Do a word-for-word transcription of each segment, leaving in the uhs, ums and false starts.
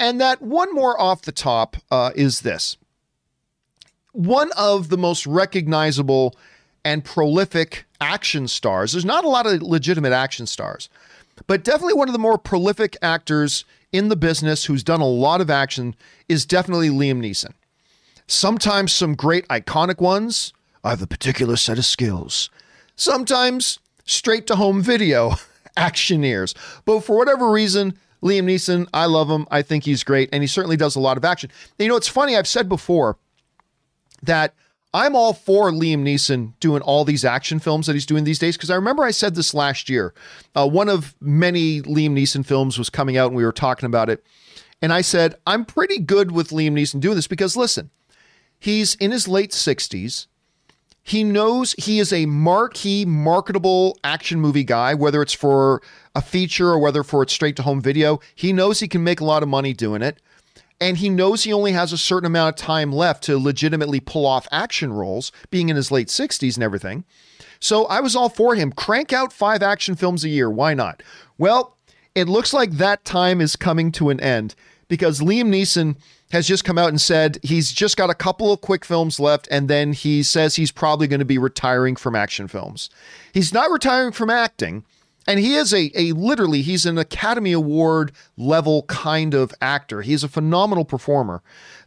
And that one more off the top uh, is this. One of the most recognizable and prolific action stars. There's not a lot of legitimate action stars, but definitely one of the more prolific actors in the business who's done a lot of action is definitely Liam Neeson. Sometimes some great iconic ones. I have a particular set of skills. Sometimes straight to home video actioneers. But for whatever reason, Liam Neeson, I love him. I think he's great. And he certainly does a lot of action. You know, it's funny. I've said before that I'm all for Liam Neeson doing all these action films that he's doing these days, because I remember I said this last year. Uh, one of many Liam Neeson films was coming out and we were talking about it. And I said, I'm pretty good with Liam Neeson doing this because, listen, he's in his late sixties. He knows he is a marquee, marketable action movie guy, whether it's for a feature or whether for it's straight to home video. He knows he can make a lot of money doing it. And he knows he only has a certain amount of time left to legitimately pull off action roles, being in his late sixties and everything. So I was all for him. Crank out five action films a year. Why not? Well, it looks like that time is coming to an end, because Liam Neeson has just come out and said he's just got a couple of quick films left, and then he says he's probably going to be retiring from action films. He's not retiring from acting. And he is a, a literally, he's an Academy Award level kind of actor. He's a phenomenal performer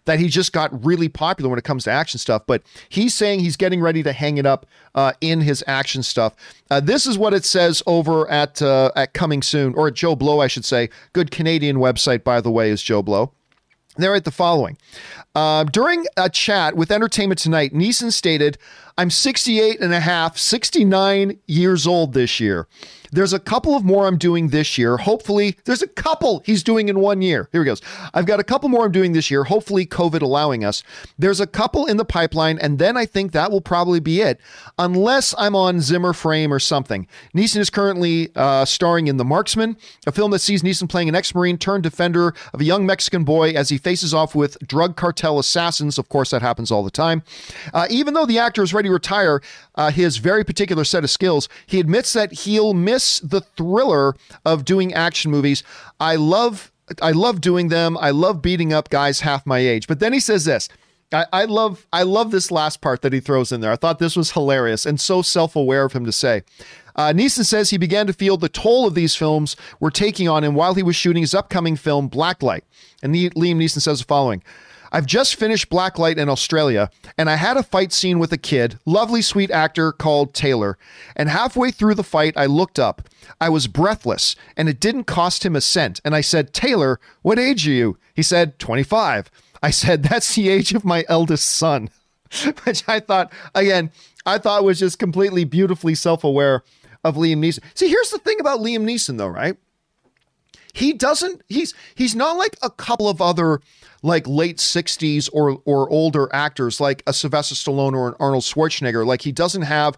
that he just got really popular when it comes to action stuff. But he's saying he's getting ready to hang it up uh, in his action stuff. Uh, this is what it says over at uh, at Coming Soon, or at Joblo, I should say. Good Canadian website, by the way, is Joblo. They write the following. Uh, during a chat with Entertainment Tonight, Neeson stated, I'm sixty-eight and a half, sixty-nine years old this year. There's a couple of more I'm doing this year. Hopefully, there's a couple he's doing in one year. Here he goes. I've got a couple more I'm doing this year, hopefully COVID allowing us. There's a couple in the pipeline, and then I think that will probably be it, unless I'm on Zimmer frame or something. Neeson is currently uh, starring in The Marksman, a film that sees Neeson playing an ex-Marine turned defender of a young Mexican boy as he faces off with drug cartel assassins. Of course, that happens all the time. Uh, even though the actor is ready to retire uh, his very particular set of skills, he admits that he'll miss the thriller of doing action movies. I love, I love doing them. I love beating up guys half my age. But then he says this. I, I love, I love this last part that he throws in there. I thought this was hilarious and so self-aware of him to say. Uh, Neeson says he began to feel the toll of these films were taking on him while he was shooting his upcoming film Blacklight. And the, Liam Neeson says the following. I've just finished Blacklight in Australia, and I had a fight scene with a kid, lovely, sweet actor called Taylor. And halfway through the fight, I looked up. I was breathless, and it didn't cost him a cent. And I said, Taylor, what age are you? He said, twenty-five. I said, that's the age of my eldest son, which I thought, again, I thought was just completely beautifully self-aware of Liam Neeson. See, here's the thing about Liam Neeson, though, right? He doesn't, he's, he's not like a couple of other like late sixties or, or older actors like a Sylvester Stallone or an Arnold Schwarzenegger. Like, he doesn't have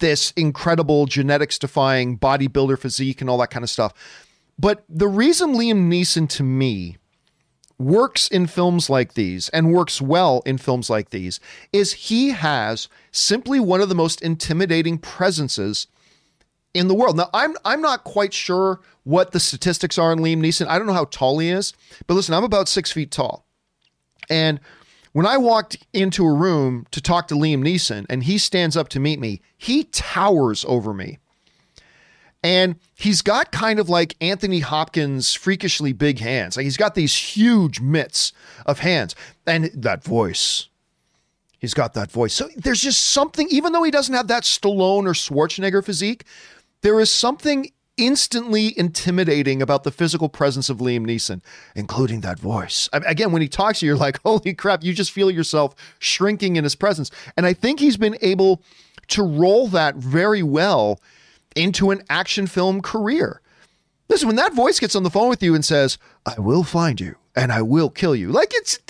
this incredible genetics defying bodybuilder physique and all that kind of stuff. But the reason Liam Neeson to me works in films like these and works well in films like these is he has simply one of the most intimidating presences in the world. Now, I'm I'm not quite sure what the statistics are on Liam Neeson. I don't know how tall he is, but listen, I'm about six feet tall. And when I walked into a room to talk to Liam Neeson and he stands up to meet me, he towers over me. And he's got kind of like Anthony Hopkins freakishly big hands. Like, he's got these huge mitts of hands and that voice. He's got that voice. So there's just something, even though he doesn't have that Stallone or Schwarzenegger physique, there is something instantly intimidating about the physical presence of Liam Neeson, including that voice. I mean, again, when he talks to you, you're like, holy crap, you just feel yourself shrinking in his presence. And I think he's been able to roll that very well into an action film career. Listen, when that voice gets on the phone with you and says, I will find you and I will kill you. Like, it's,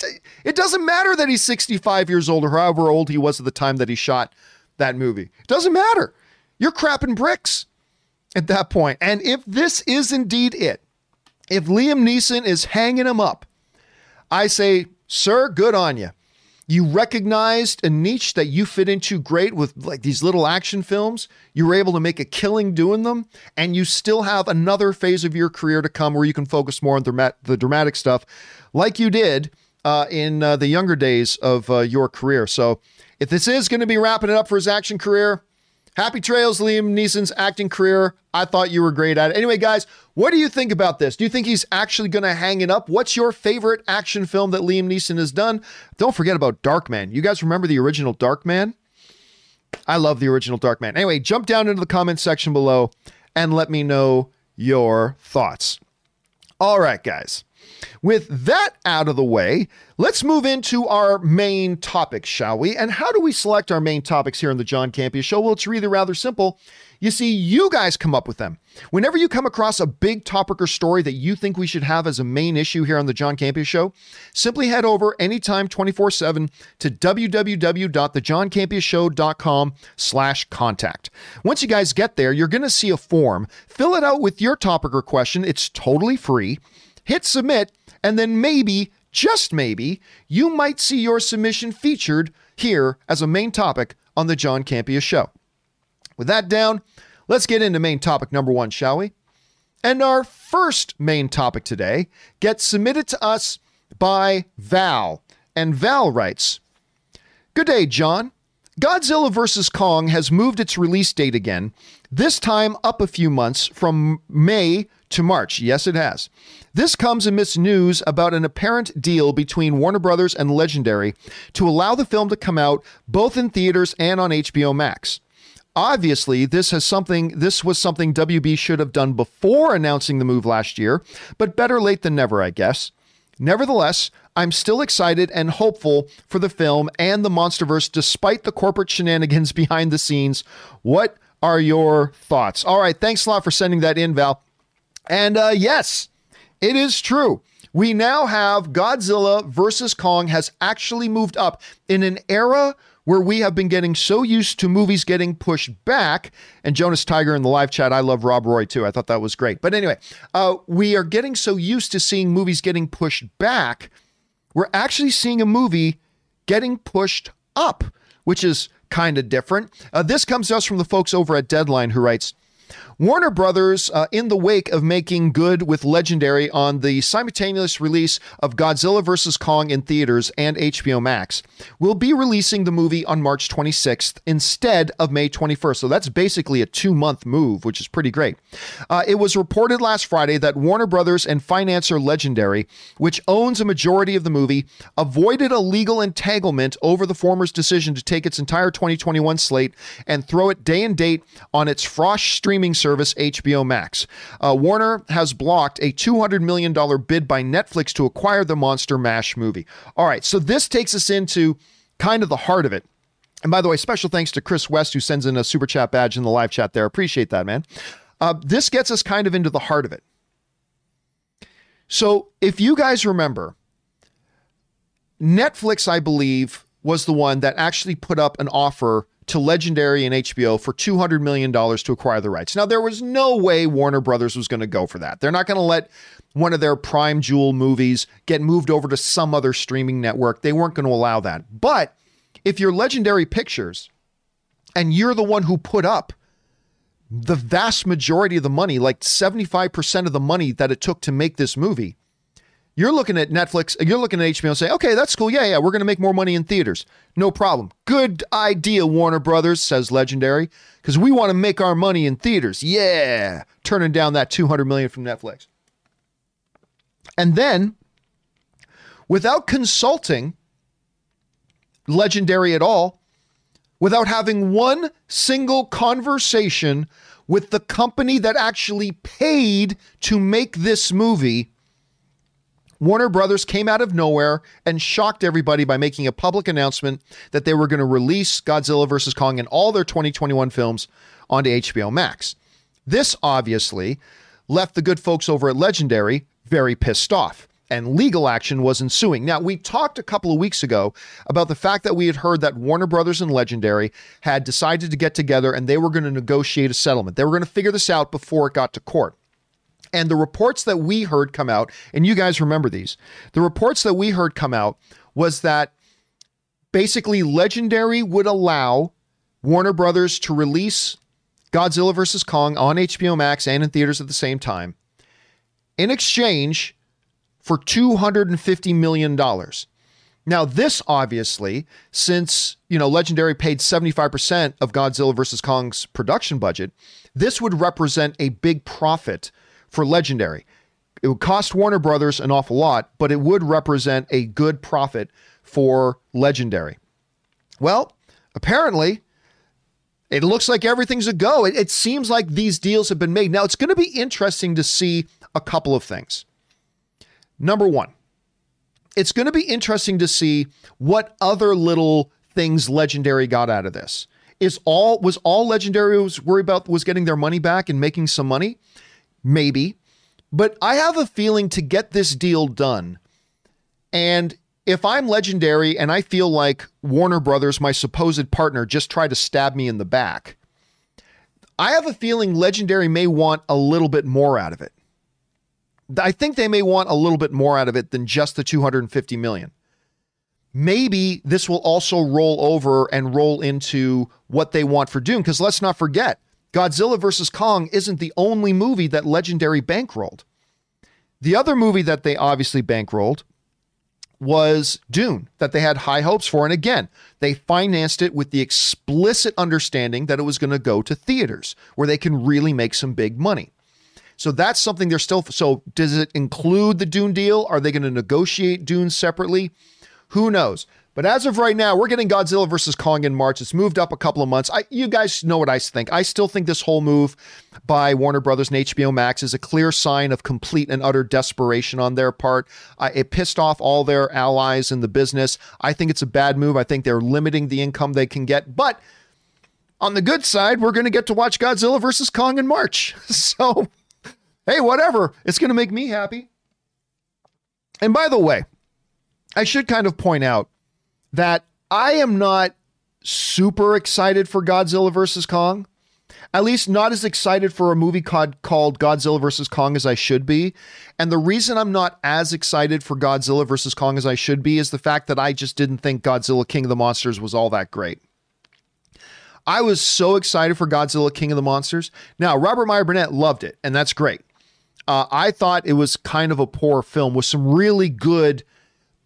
it doesn't matter that he's sixty-five years old or however old he was at the time that he shot that movie. It doesn't matter. You're crapping bricks at that point. And if this is indeed it, if Liam Neeson is hanging him up, I say, sir, good on you. You recognized a niche that you fit into great with like these little action films. You were able to make a killing doing them, and you still have another phase of your career to come where you can focus more on the, the dramatic stuff like you did uh, in uh, the younger days of uh, your career. So if this is going to be wrapping it up for his action career, happy trails, Liam Neeson's acting career. I thought you were great at it. Anyway, guys, what do you think about this? Do you think he's actually going to hang it up? What's your favorite action film that Liam Neeson has done? Don't forget about Darkman. You guys remember the original Darkman? I love the original Darkman. Anyway, jump down into the comment section below and let me know your thoughts. All right, guys. With that out of the way, let's move into our main topic, shall we? And how do we select our main topics here on The John Campea Show? Well, it's really rather simple. You see, you guys come up with them. Whenever you come across a big topic or story that you think we should have as a main issue here on The John Campea Show, simply head over anytime twenty-four seven to w w w dot the john campea show dot com slash contact. Once you guys get there, you're going to see a form. Fill it out with your topic or question. It's totally free. Hit submit, and then maybe, just maybe, you might see your submission featured here as a main topic on The John Campea Show. With that down, let's get into main topic number one, shall we? And our first main topic today gets submitted to us by Val. And Val writes, "Good day, John. Godzilla versus. Kong has moved its release date again, this time up a few months from May to March." Yes, it has. "This comes amidst news about an apparent deal between Warner Brothers and Legendary to allow the film to come out both in theaters and on H B O Max. Obviously, this has something. This was something W B should have done before announcing the move last year, but better late than never, I guess. Nevertheless, I'm still excited and hopeful for the film and the MonsterVerse despite the corporate shenanigans behind the scenes. What are your thoughts?" All right, thanks a lot for sending that in, Val. And uh, yes, it is true. We now have Godzilla versus. Kong has actually moved up in an era where we have been getting so used to movies getting pushed back. And Jonas Tiger in the live chat, I love Rob Roy too. I thought that was great. But anyway, uh, we are getting so used to seeing movies getting pushed back. We're actually seeing a movie getting pushed up, which is kind of different. Uh, this comes to us from the folks over at Deadline, who writes, "Warner Brothers, uh, in the wake of making good with Legendary on the simultaneous release of Godzilla versus. Kong in theaters and H B O Max, will be releasing the movie on March twenty-sixth instead of May twenty-first. So that's basically a two-month move, which is pretty great. Uh, it was reported last Friday that Warner Brothers and financer Legendary, which owns a majority of the movie, avoided a legal entanglement over the former's decision to take its entire twenty twenty-one slate and throw it day and date on its Frosh streaming service service H B O Max. Uh, Warner has blocked a two hundred million dollars bid by Netflix to acquire the Monster Mash movie." All right, so this takes us into kind of the heart of it. And by the way, special thanks to Chris West, who sends in a super chat badge in the live chat there. Appreciate that, man. Uh, this gets us kind of into the heart of it. So if you guys remember, Netflix, I believe, was the one that actually put up an offer to Legendary and H B O for two hundred million dollars to acquire the rights. Now, there was no way Warner Brothers was going to go for that. They're not going to let one of their prime jewel movies get moved over to some other streaming network. They weren't going to allow that. But if you're Legendary Pictures and you're the one who put up the vast majority of the money, like seventy-five percent of the money that it took to make this movie, you're looking at Netflix, you're looking at H B O and say, okay, that's cool. Yeah, yeah, we're going to make more money in theaters. No problem. Good idea, Warner Brothers, says Legendary, because we want to make our money in theaters. Yeah, turning down that two hundred million dollars from Netflix. And then, without consulting Legendary at all, without having one single conversation with the company that actually paid to make this movie, Warner Brothers came out of nowhere and shocked everybody by making a public announcement that they were going to release Godzilla versus. Kong and all their twenty twenty-one films onto H B O Max. This obviously left the good folks over at Legendary very pissed off, and legal action was ensuing. Now, we talked a couple of weeks ago about the fact that we had heard that Warner Brothers and Legendary had decided to get together and they were going to negotiate a settlement. They were going to figure this out before it got to court. And the reports that we heard come out, and you guys remember these, the reports that we heard come out was that basically Legendary would allow Warner Brothers to release Godzilla versus. Kong on H B O Max and in theaters at the same time in exchange for two hundred fifty million dollars. Now, this obviously, since, you know, Legendary paid seventy-five percent of Godzilla versus. Kong's production budget, this would represent a big profit for Legendary. It would cost Warner Brothers an awful lot, but it would represent a good profit for Legendary. Well, apparently, it looks like everything's a go. It, it seems like these deals have been made. Now, it's going to be interesting to see a couple of things. Number one, it's going to be interesting to see what other little things Legendary got out of this. Is all was all Legendary was worried about was getting their money back and making some money? Maybe. But I have a feeling to get this deal done, and if I'm Legendary and I feel like Warner Brothers, my supposed partner, just tried to stab me in the back, I have a feeling Legendary may want a little bit more out of it. I think they may want a little bit more out of it than just the two hundred fifty million dollars. Maybe this will also roll over and roll into what they want for Dune, because let's not forget, Godzilla versus. Kong isn't the only movie that Legendary bankrolled. The other movie that they obviously bankrolled was Dune, that they had high hopes for. And again, they financed it with the explicit understanding that it was going to go to theaters where they can really make some big money. So that's something they're still... So does it include the Dune deal? Are they going to negotiate Dune separately? Who knows? But as of right now, we're getting Godzilla versus. Kong in March. It's moved up a couple of months. I, you guys know what I think. I still think this whole move by Warner Brothers and H B O Max is a clear sign of complete and utter desperation on their part. Uh, it pissed off all their allies in the business. I think it's a bad move. I think they're limiting the income they can get. But on the good side, we're going to get to watch Godzilla versus. Kong in March. So... hey, whatever. It's going to make me happy. And by the way, I should kind of point out that I am not super excited for Godzilla versus. Kong. At least not as excited for a movie called Godzilla versus. Kong as I should be. And the reason I'm not as excited for Godzilla versus. Kong as I should be is the fact that I just didn't think Godzilla King of the Monsters was all that great. I was so excited for Godzilla King of the Monsters. Now, Robert Meyer Burnett loved it, and that's great. Uh, I thought it was kind of a poor film with some really good,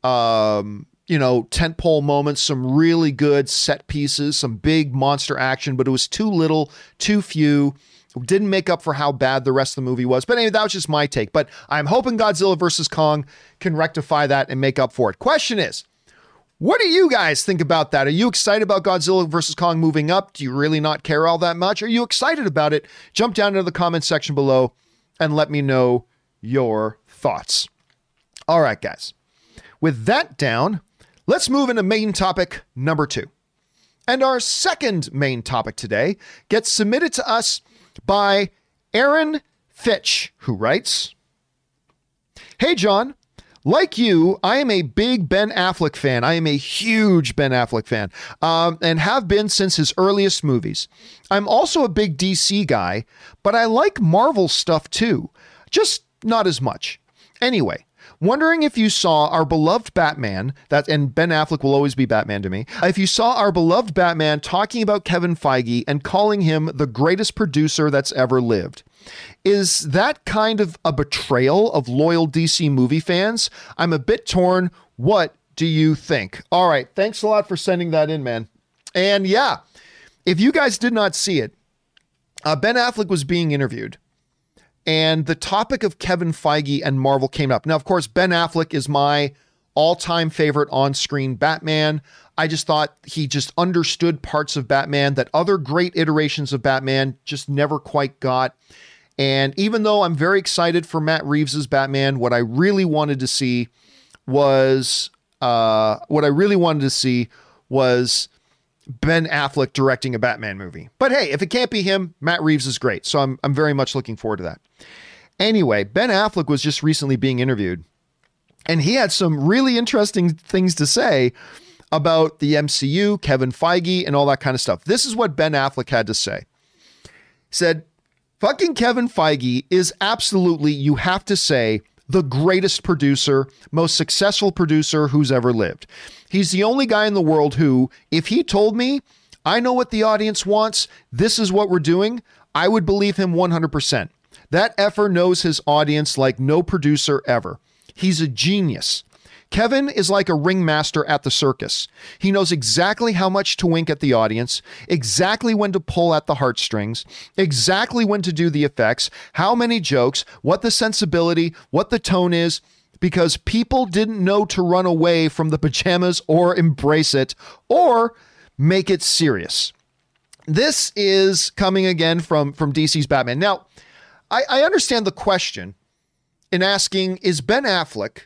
um, you know, tentpole moments, some really good set pieces, some big monster action, but it was too little, too few. It didn't make up for how bad the rest of the movie was. But anyway, that was just my take. But I'm hoping Godzilla versus. Kong can rectify that and make up for it. Question is, what do you guys think about that? Are you excited about Godzilla versus. Kong moving up? Do you really not care all that much? Are you excited about it? Jump down into the comments section below and let me know your thoughts. All right, guys. With that down, let's move into main topic number two. And our second main topic today gets submitted to us by Aaron Fitch, who writes, "Hey, John. Like you, I am a big Ben Affleck fan. I am a huge Ben Affleck fan um, and have been since his earliest movies. I'm also a big D C guy, but I like Marvel stuff too. Just not as much. Anyway, wondering if you saw our beloved Batman, that and Ben Affleck will always be Batman to me, if you saw our beloved Batman talking about Kevin Feige and calling him the greatest producer that's ever lived. Is that kind of a betrayal of loyal D C movie fans? I'm a bit torn. What do you think?" All right. Thanks a lot for sending that in, man. And yeah, if you guys did not see it, uh, Ben Affleck was being interviewed and the topic of Kevin Feige and Marvel came up. Now, of course, Ben Affleck is my all-time favorite on-screen Batman. I just thought he just understood parts of Batman that other great iterations of Batman just never quite got. And even though I'm very excited for Matt Reeves's Batman, what I really wanted to see was uh, what I really wanted to see was Ben Affleck directing a Batman movie. But hey, if it can't be him, Matt Reeves is great. So I'm I'm very much looking forward to that. Anyway, Ben Affleck was just recently being interviewed, and he had some really interesting things to say about the M C U, Kevin Feige, and all that kind of stuff. This is what Ben Affleck had to say. He said, "Fucking Kevin Feige is absolutely, you have to say, the greatest producer, most successful producer who's ever lived. He's the only guy in the world who, if he told me, I know what the audience wants, this is what we're doing, I would believe him one hundred percent. That effer knows his audience like no producer ever. He's a genius. Kevin is like a ringmaster at the circus. He knows exactly how much to wink at the audience, exactly when to pull at the heartstrings, exactly when to do the effects, how many jokes, what the sensibility, what the tone is, because people didn't know to run away from the pajamas or embrace it or make it serious. This is coming again from, from D C's Batman. Now, I, I understand the question in asking, is Ben Affleck,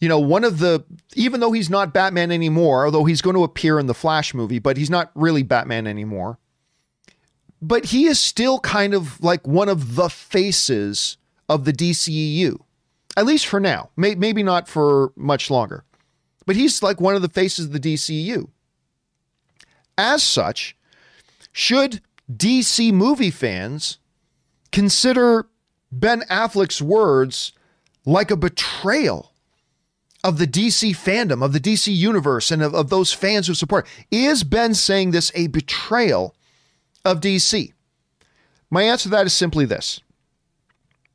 you know, one of the, even though he's not Batman anymore, although he's going to appear in the Flash movie, but he's not really Batman anymore. But he is still kind of like one of the faces of the D C E U, at least for now, may, maybe not for much longer, but he's like one of the faces of the D C E U. As such, should D C movie fans consider Ben Affleck's words like a betrayal of the D C fandom, of the D C universe, and of, of those fans who support it? Is Ben saying this a betrayal of D C? My answer to that is simply this.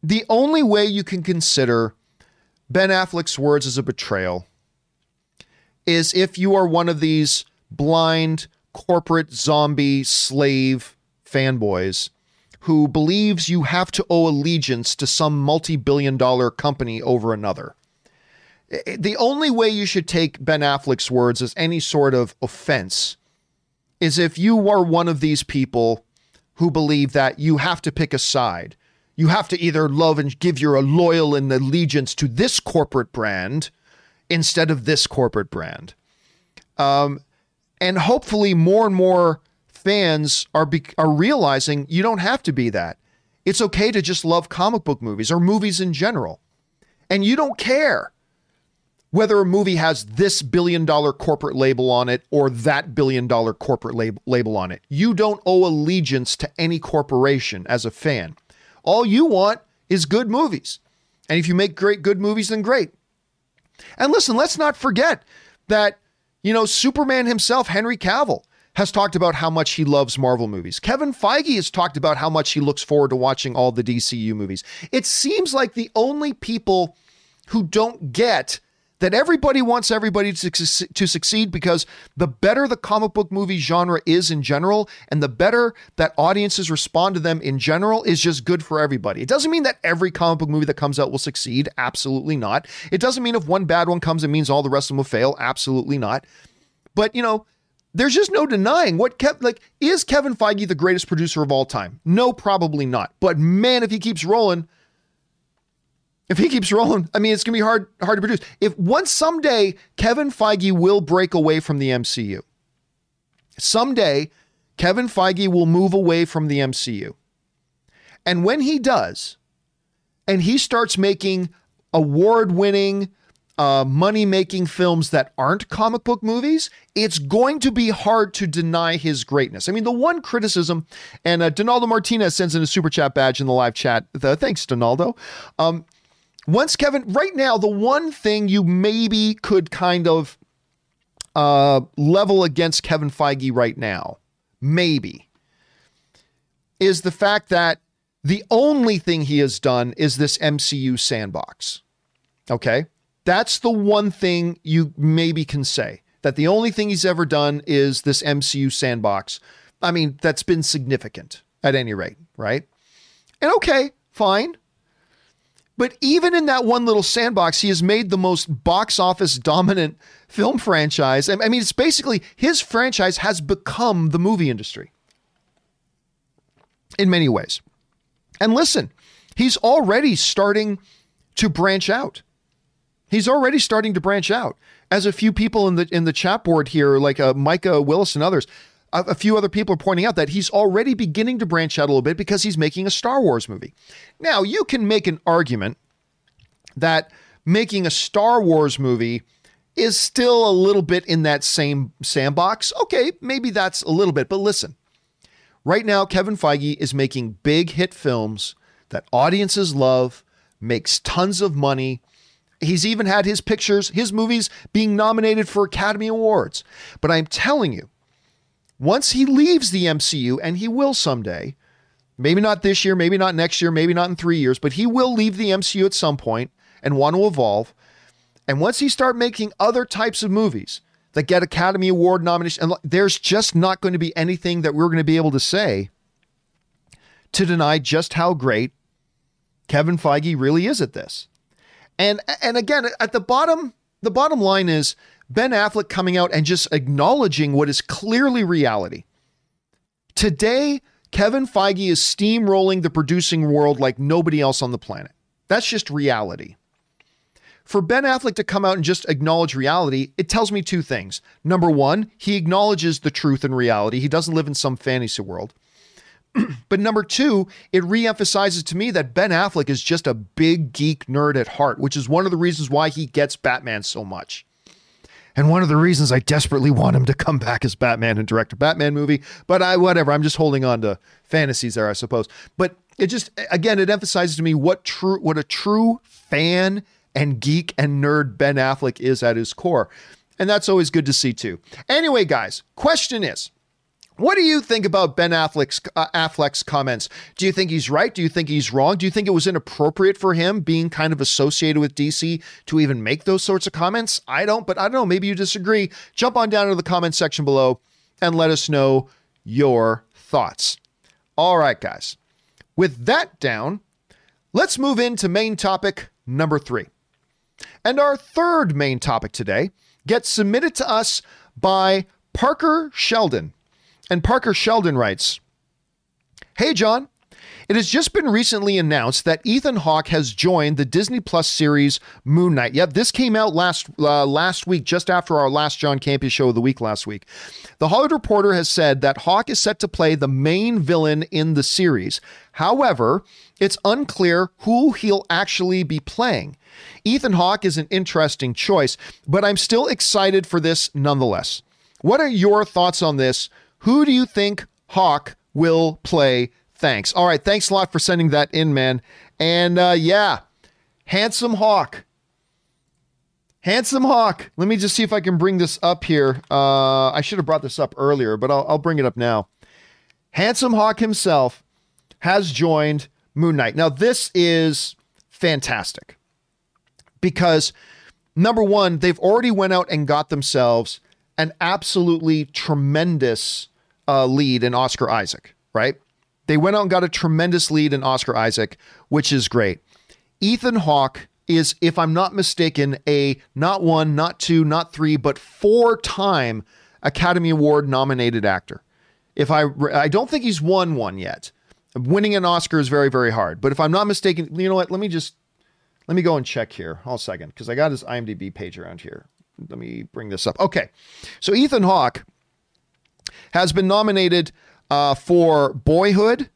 The only way you can consider Ben Affleck's words as a betrayal is if you are one of these blind corporate zombie slave fanboys who believes you have to owe allegiance to some multi-billion dollar company over another. The only way you should take Ben Affleck's words as any sort of offense is if you are one of these people who believe that you have to pick a side. You have to either love and give your loyal and allegiance to this corporate brand instead of this corporate brand. Um, and hopefully more and more fans are be- are realizing you don't have to be that. It's okay to just love comic book movies or movies in general. And you don't care whether a movie has this billion dollar corporate label on it or that billion dollar corporate label, label on it. You don't owe allegiance to any corporation as a fan. All you want is good movies. And if you make great, good movies, then great. And listen, let's not forget that, you know, Superman himself, Henry Cavill, has talked about how much he loves Marvel movies. Kevin Feige has talked about how much he looks forward to watching all the D C U movies. It seems like the only people who don't get that everybody wants everybody to, to succeed, because the better the comic book movie genre is in general, and the better that audiences respond to them in general, is just good for everybody. It doesn't mean that every comic book movie that comes out will succeed. Absolutely not. It doesn't mean if one bad one comes, it means all the rest of them will fail. Absolutely not. But, you know, there's just no denying what kept like, is Kevin Feige the greatest producer of all time? No, probably not. But man, if he keeps rolling, If he keeps rolling, I mean, it's going to be hard, hard to produce. If once someday Kevin Feige will break away from the M C U, someday Kevin Feige will move away from the M C U. And when he does, and he starts making award-winning, uh, money-making films that aren't comic book movies, it's going to be hard to deny his greatness. I mean, the one criticism, and uh, Donaldo Martinez sends in a super chat badge in the live chat. The, thanks, Donaldo. Um, Once Kevin, right now, the one thing you maybe could kind of uh, level against Kevin Feige right now, maybe, is the fact that the only thing he has done is this M C U sandbox. Okay? That's the one thing you maybe can say, that the only thing he's ever done is this M C U sandbox. I mean, that's been significant at any rate, right? And okay, fine. But even in that one little sandbox, he has made the most box office dominant film franchise. I mean, it's basically his franchise has become the movie industry in many ways. And listen, he's already starting to branch out. He's already starting to branch out. As a few people in the in the chat board here, like uh, Micah Willis and others, a few other people are pointing out that he's already beginning to branch out a little bit because he's making a Star Wars movie. Now, you can make an argument that making a Star Wars movie is still a little bit in that same sandbox. Okay, maybe that's a little bit, but listen. Right now, Kevin Feige is making big hit films that audiences love, makes tons of money. He's even had his pictures, his movies being nominated for Academy Awards. But I'm telling you, once he leaves the M C U, and he will someday, maybe not this year, maybe not next year, maybe not in three years, but he will leave the M C U at some point and want to evolve. And once he starts making other types of movies that get Academy Award nomination, and there's just not going to be anything that we're going to be able to say to deny just how great Kevin Feige really is at this. And and again, at the bottom, the bottom line is Ben Affleck coming out and just acknowledging what is clearly reality. Today, Kevin Feige is steamrolling the producing world like nobody else on the planet. That's just reality. For Ben Affleck to come out and just acknowledge reality, it tells me two things. Number one, he acknowledges the truth and reality. He doesn't live in some fantasy world. But number two, it reemphasizes to me that Ben Affleck is just a big geek nerd at heart, which is one of the reasons why he gets Batman so much. And one of the reasons I desperately want him to come back as Batman and direct a Batman movie. But I, whatever, I'm just holding on to fantasies there, I suppose. But it just, again, it emphasizes to me what true, what a true fan and geek and nerd Ben Affleck is at his core. And that's always good to see too. Anyway, guys, question is, what do you think about Ben Affleck's, uh, Affleck's comments? Do you think he's right? Do you think he's wrong? Do you think it was inappropriate for him being kind of associated with D C to even make those sorts of comments? I don't, but I don't know. Maybe you disagree. Jump on down into the comment section below and let us know your thoughts. All right, guys. With that down, let's move into main topic number three. And our third main topic today gets submitted to us by Parker Sheldon. And Parker Sheldon writes, "Hey, John, it has just been recently announced that Ethan Hawke has joined the Disney Plus series Moon Knight." Yep, this came out last uh, last week, just after our last John Campea Show of the week last week. "The Hollywood Reporter has said that Hawke is set to play the main villain in the series. However, it's unclear who he'll actually be playing. Ethan Hawke is an interesting choice, but I'm still excited for this nonetheless. What are your thoughts on this? Who do you think Hawke will play? Thanks." All right. Thanks a lot for sending that in, man. And uh, yeah, handsome Hawke. Handsome Hawke. Let me just see if I can bring this up here. Uh, I should have brought this up earlier, but I'll, I'll bring it up now. Handsome Hawke himself has joined Moon Knight. Now, this is fantastic because, number one, they've already went out and got themselves an absolutely tremendous uh, lead in Oscar Isaac, right? They went out and got a tremendous lead in Oscar Isaac, which is great. Ethan Hawke is, if I'm not mistaken, a not one, not two, not three, but four-time Academy Award nominated actor. If I, I don't think he's won one yet. Winning an Oscar is very, very hard. But if I'm not mistaken, you know what? Let me just, let me go and check here. Hold a second, because I got his IMDb page around here. Let me bring this up. Okay. So Ethan Hawke has been nominated uh, for Boyhood.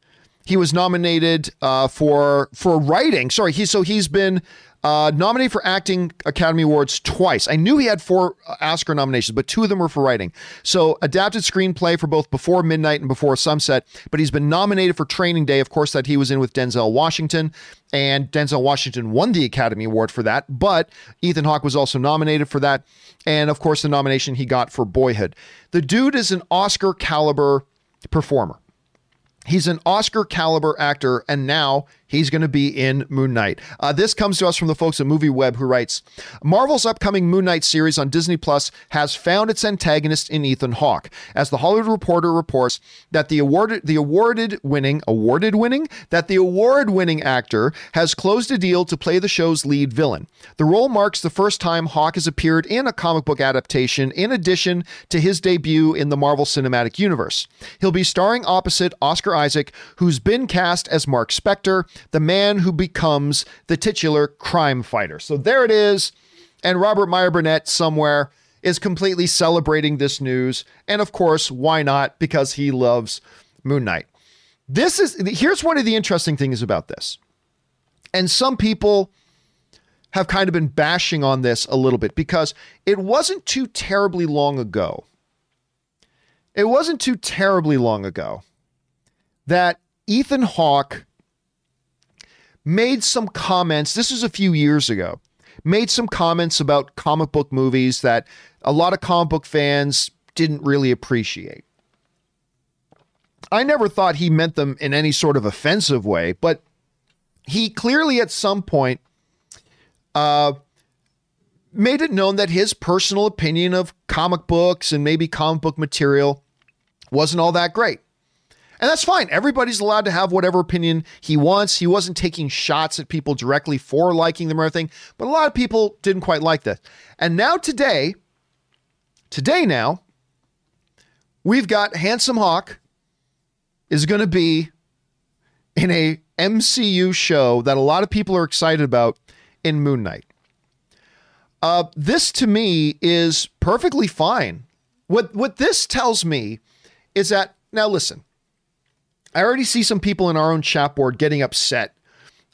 He was nominated uh, for, for writing. Sorry. He, so he's been uh, nominated for acting Academy Awards twice. I knew he had four Oscar nominations, but two of them were for writing. So adapted screenplay for both Before Midnight and Before Sunset, but he's been nominated for Training Day. Of course, that he was in with Denzel Washington, and Denzel Washington won the Academy Award for that. But Ethan Hawke was also nominated for that. And of course, the nomination he got for Boyhood. The dude is an Oscar caliber performer. He's an Oscar caliber actor, and now he's going to be in Moon Knight. Uh, this comes to us from the folks at Movie Web, who writes, "Marvel's upcoming Moon Knight series on Disney Plus has found its antagonist in Ethan Hawke, as the Hollywood Reporter reports that the awarded the awarded winning awarded winning that the award winning actor has closed a deal to play the show's lead villain. The role marks the first time Hawke has appeared in a comic book adaptation, in addition to his debut in the Marvel Cinematic Universe. He'll be starring opposite Oscar Isaac, who's been cast as Mark Spector, the man who becomes the titular crime fighter." So there it is. And Robert Meyer Burnett somewhere is completely celebrating this news. And of course, why not? Because he loves Moon Knight. This is, here's one of the interesting things about this. And some people have kind of been bashing on this a little bit, because it wasn't too terribly long ago. It wasn't too terribly long ago that Ethan Hawke made some comments. This was a few years ago. Made some comments about comic book movies that a lot of comic book fans didn't really appreciate. I never thought he meant them in any sort of offensive way, but he clearly at some point uh, made it known that his personal opinion of comic books and maybe comic book material wasn't all that great. And that's fine. Everybody's allowed to have whatever opinion he wants. He wasn't taking shots at people directly for liking them or anything, but a lot of people didn't quite like that. And now today, today now, we've got Handsome Hawk is going to be in a M C U show that a lot of people are excited about in Moon Knight. Uh, this to me is perfectly fine. What, what this tells me is that, now listen, I already see some people in our own chat board getting upset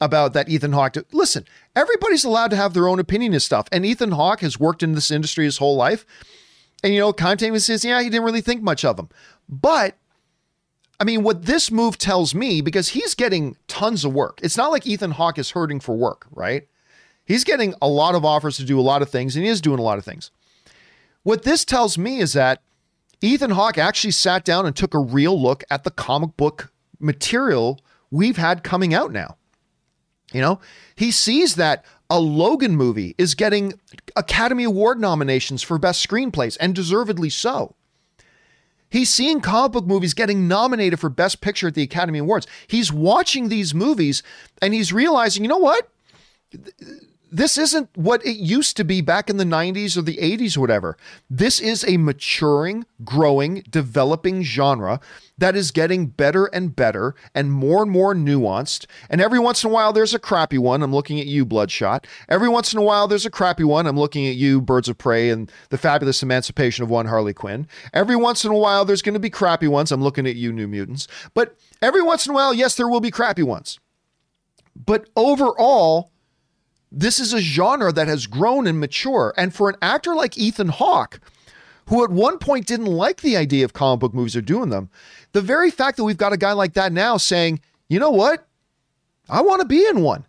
about that Ethan Hawke. Listen, everybody's allowed to have their own opinion of stuff. And Ethan Hawke has worked in this industry his whole life. And, you know, Conte says, yeah, he didn't really think much of him. But, I mean, what this move tells me, because he's getting tons of work. It's not like Ethan Hawke is hurting for work, right? He's getting a lot of offers to do a lot of things, and he is doing a lot of things. What this tells me is that Ethan Hawke actually sat down and took a real look at the comic book material we've had coming out now. You know, he sees that a Logan movie is getting Academy Award nominations for best screenplays, and deservedly so. He's seeing comic book movies getting nominated for best picture at the Academy Awards. He's watching these movies and he's realizing, you know what? This isn't what it used to be back in the nineties or the eighties or whatever. This is a maturing, growing, developing genre that is getting better and better and more and more nuanced. And every once in a while, there's a crappy one. I'm looking at you, Bloodshot. Every once in a while, there's a crappy one. I'm looking at you, Birds of Prey, and The Fabulous Emancipation of One Harley Quinn. Every once in a while, there's going to be crappy ones. I'm looking at you, New Mutants. But every once in a while, yes, there will be crappy ones. But overall, this is a genre that has grown and matured. And for an actor like Ethan Hawke, who at one point didn't like the idea of comic book movies or doing them, the very fact that we've got a guy like that now saying, you know what? I want to be in one.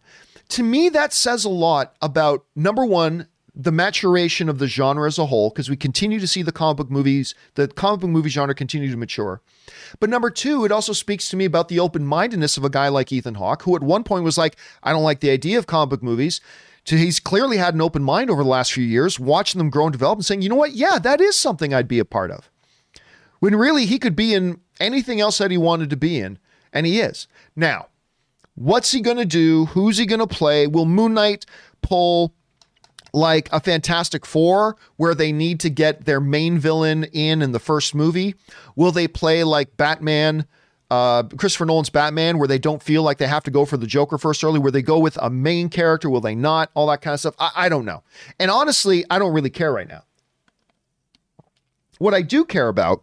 To me, that says a lot about, number one, the maturation of the genre as a whole, because we continue to see the comic book movies, the comic book movie genre continue to mature. But number two, it also speaks to me about the open-mindedness of a guy like Ethan Hawke, who at one point was like, I don't like the idea of comic book movies, to he's clearly had an open mind over the last few years, watching them grow and develop and saying, you know what? Yeah, that is something I'd be a part of. When really he could be in anything else that he wanted to be in, and he is. Now, what's he going to do? Who's he going to play? Will Moon Knight pull like a Fantastic Four where they need to get their main villain in in the first movie? Will they play like Batman, uh, Christopher Nolan's Batman, where they don't feel like they have to go for the Joker first early? Will they go with a main character? Will they not? All that kind of stuff. I, I don't know. And honestly, I don't really care right now. What I do care about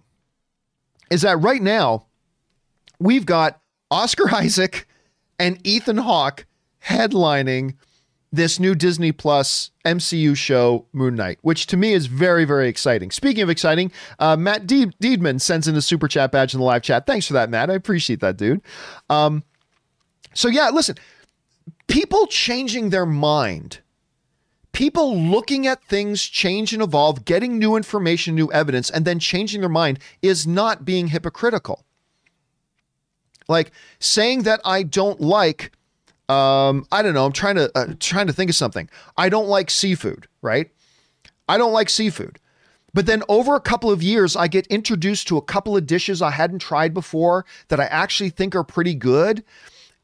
is that right now we've got Oscar Isaac and Ethan Hawke headlining this new Disney Plus M C U show, Moon Knight, which to me is very, very exciting. Speaking of exciting, uh, Matt De- Deedman sends in a super chat badge in the live chat. Thanks for that, Matt. I appreciate that, dude. Um, so yeah, listen, people changing their mind, people looking at things change and evolve, getting new information, new evidence, and then changing their mind is not being hypocritical. Like saying that I don't like Um, I don't know. I'm trying to uh, trying to think of something. I don't like seafood, right? I don't like seafood. But then over a couple of years, I get introduced to a couple of dishes I hadn't tried before that I actually think are pretty good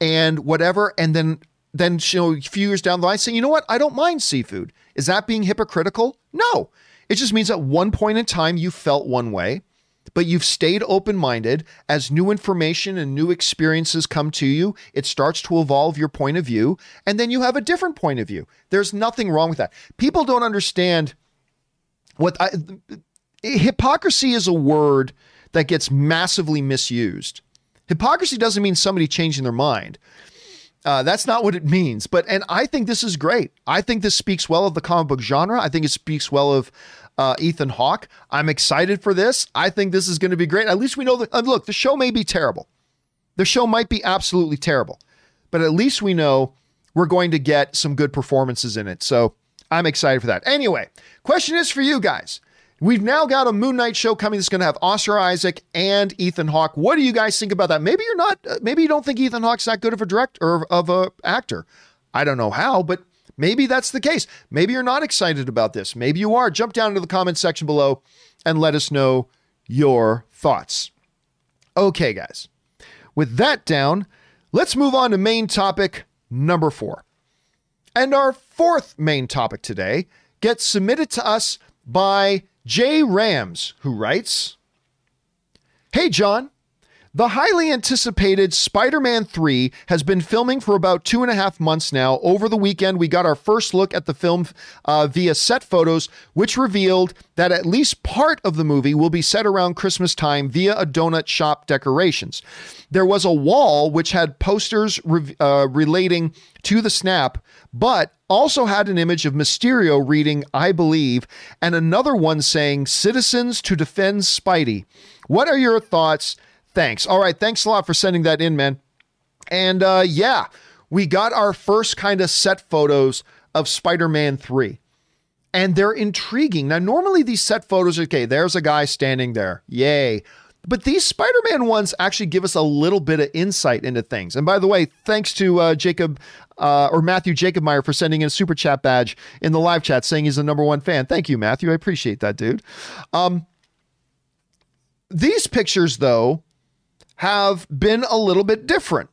and whatever. And then then you know, a few years down the line, saying, you know what? I don't mind seafood. Is that being hypocritical? No. It just means at one point in time you felt one way, but you've stayed open-minded. As new information and new experiences come to you, it starts to evolve your point of view, and then you have a different point of view. There's nothing wrong with that. People don't understand what I, hypocrisy is a word that gets massively misused. Hypocrisy doesn't mean somebody changing their mind. Uh, that's not what it means. But, and I think this is great. I think this speaks well of the comic book genre. I think it speaks well of Uh, Ethan Hawke. I'm excited for this. I think this is going to be great. At least we know that, uh, look, the show may be terrible. The show might be absolutely terrible, but at least we know we're going to get some good performances in it. So I'm excited for that. Anyway, question is for you guys. We've now got a Moon Knight show coming that's going to have Oscar Isaac and Ethan Hawke. What do you guys think about that? Maybe you're not, maybe you don't think Ethan Hawke's that good of a director, of a actor. I don't know how, but maybe that's the case. Maybe you're not excited about this. Maybe you are. Jump down into the comment section below and let us know your thoughts. Okay, guys. With that down, let's move on to main topic number four. And our fourth main topic today gets submitted to us by Jay Rams, who writes, "Hey John, the highly anticipated Spider-Man three has been filming for about two and a half months now. Over the weekend, we got our first look at the film uh, via set photos, which revealed that at least part of the movie will be set around Christmas time via a donut shop decorations. There was a wall which had posters re- uh, relating to the snap, but also had an image of Mysterio reading, I believe, and another one saying, citizens to defend Spidey. What are your thoughts? Thanks." All right. Thanks a lot for sending that in, man. And uh, yeah, we got our first kind of set photos of Spider-Man three. And they're intriguing. Now, normally these set photos are, okay, there's a guy standing there. Yay. But these Spider-Man ones actually give us a little bit of insight into things. And by the way, thanks to uh, Jacob uh, or Matthew Jacob Meyer for sending in a super chat badge in the live chat saying he's the number one fan. Thank you, Matthew. I appreciate that, dude. Um, these pictures, though, have been a little bit different.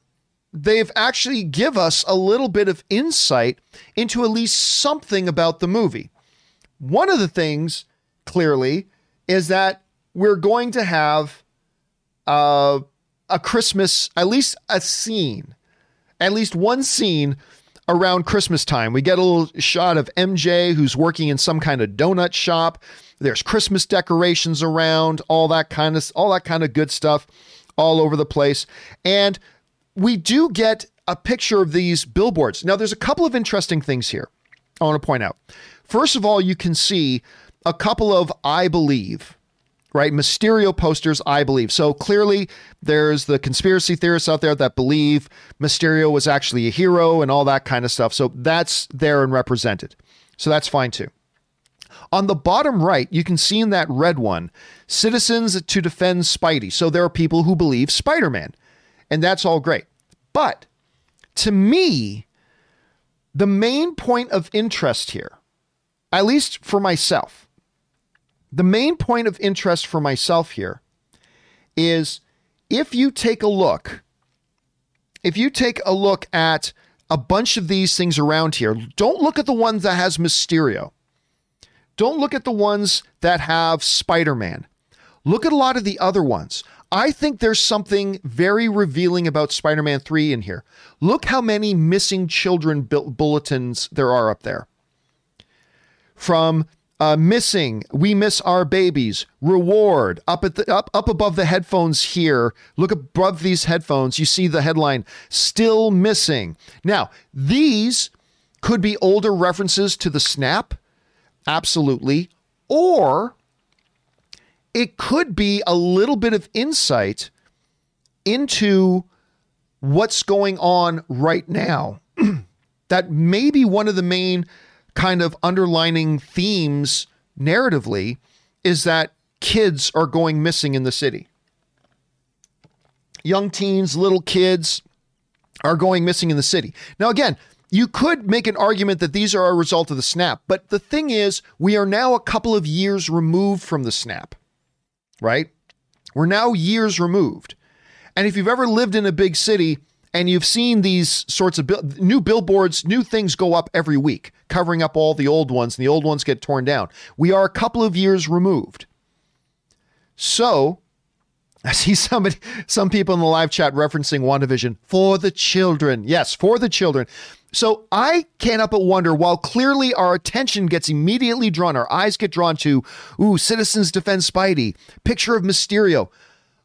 They've actually give us a little bit of insight into at least something about the movie. One of the things, clearly, is that we're going to have uh, a Christmas, at least a scene, at least one scene around Christmas time. We get a little shot of M J, who's working in some kind of donut shop. There's Christmas decorations around, all that kind of all that kind of good stuff all over the place. And we do get a picture of these billboards. Now, there's a couple of interesting things here I want to point out. First of all, you can see a couple of I believe, right? Mysterio posters, I believe. So clearly there's the conspiracy theorists out there that believe Mysterio was actually a hero and all that kind of stuff. So that's there and represented. So that's fine too. On the bottom right, you can see in that red one, citizens to defend Spidey. So there are people who believe Spider-Man, and that's all great. But to me, the main point of interest here, at least for myself, The main point of interest for myself here is if you take a look, if you take a look at a bunch of these things around here, don't look at the ones that has Mysterio. Don't look at the ones that have Spider-Man. Look at a lot of the other ones. I think there's something very revealing about Spider-Man three in here. Look how many missing children bulletins there are up there. From Uh, missing, we miss our babies, reward, up at the up up above the headphones here. Look above these headphones, you see the headline, still missing. Now, these could be older references to the snap, absolutely, or it could be a little bit of insight into what's going on right now. That may be one of the main kind of underlining themes narratively is that kids are going missing in the city. Young teens, little kids are going missing in the city. Now, again, you could make an argument that these are a result of the snap, but the thing is, we are now a couple of years removed from the snap, right? We're now years removed. And if you've ever lived in a big city, and you've seen these sorts of bil- new billboards, new things go up every week, covering up all the old ones, and the old ones get torn down. We are a couple of years removed. So I see somebody, some people in the live chat referencing WandaVision for the children. Yes, for the children. So I can't help but wonder, while clearly our attention gets immediately drawn, our eyes get drawn to, ooh, citizens defend Spidey, picture of Mysterio.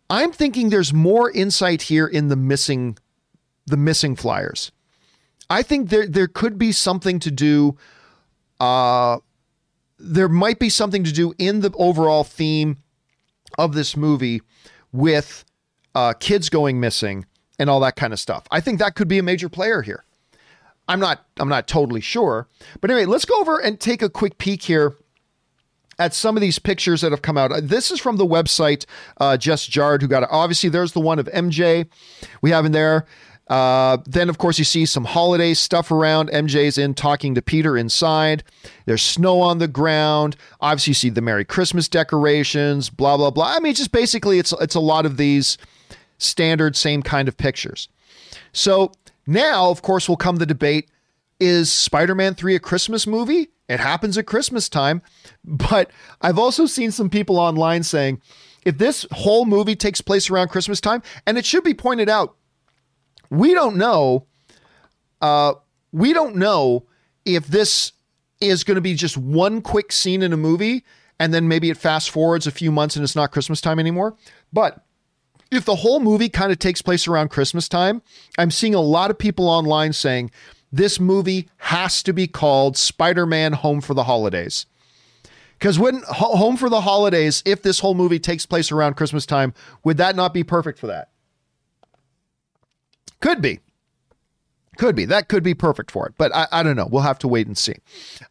I'm thinking there's more insight here in the missing the missing flyers. I think there, there could be something to do. Uh, there might be something to do in the overall theme of this movie with uh, kids going missing and all that kind of stuff. I think that could be a major player here. I'm not, I'm not totally sure. But anyway, let's go over and take a quick peek here at some of these pictures that have come out. This is from the website, uh, Just Jarred, who got it. Obviously, there's the one of M J we have in there. Uh, then, of course, you see some holiday stuff around. M J's in talking to Peter inside. There's snow on the ground. Obviously, you see the Merry Christmas decorations, blah, blah, blah. I mean, just basically, it's, it's a lot of these standard same kind of pictures. So now, of course, will come the debate. Is Spider-Man three a Christmas movie? It happens at Christmas time. But I've also seen some people online saying, if this whole movie takes place around Christmas time, and it should be pointed out, we don't know. Uh, we don't know if this is going to be just one quick scene in a movie, and then maybe it fast forwards a few months and it's not Christmas time anymore. But if the whole movie kind of takes place around Christmas time, I'm seeing a lot of people online saying this movie has to be called Spider-Man Home for the Holidays. Because when ho- Home for the Holidays, if this whole movie takes place around Christmas time, would that not be perfect for that? Could be, could be, that could be perfect for it, but I, I don't know. We'll have to wait and see.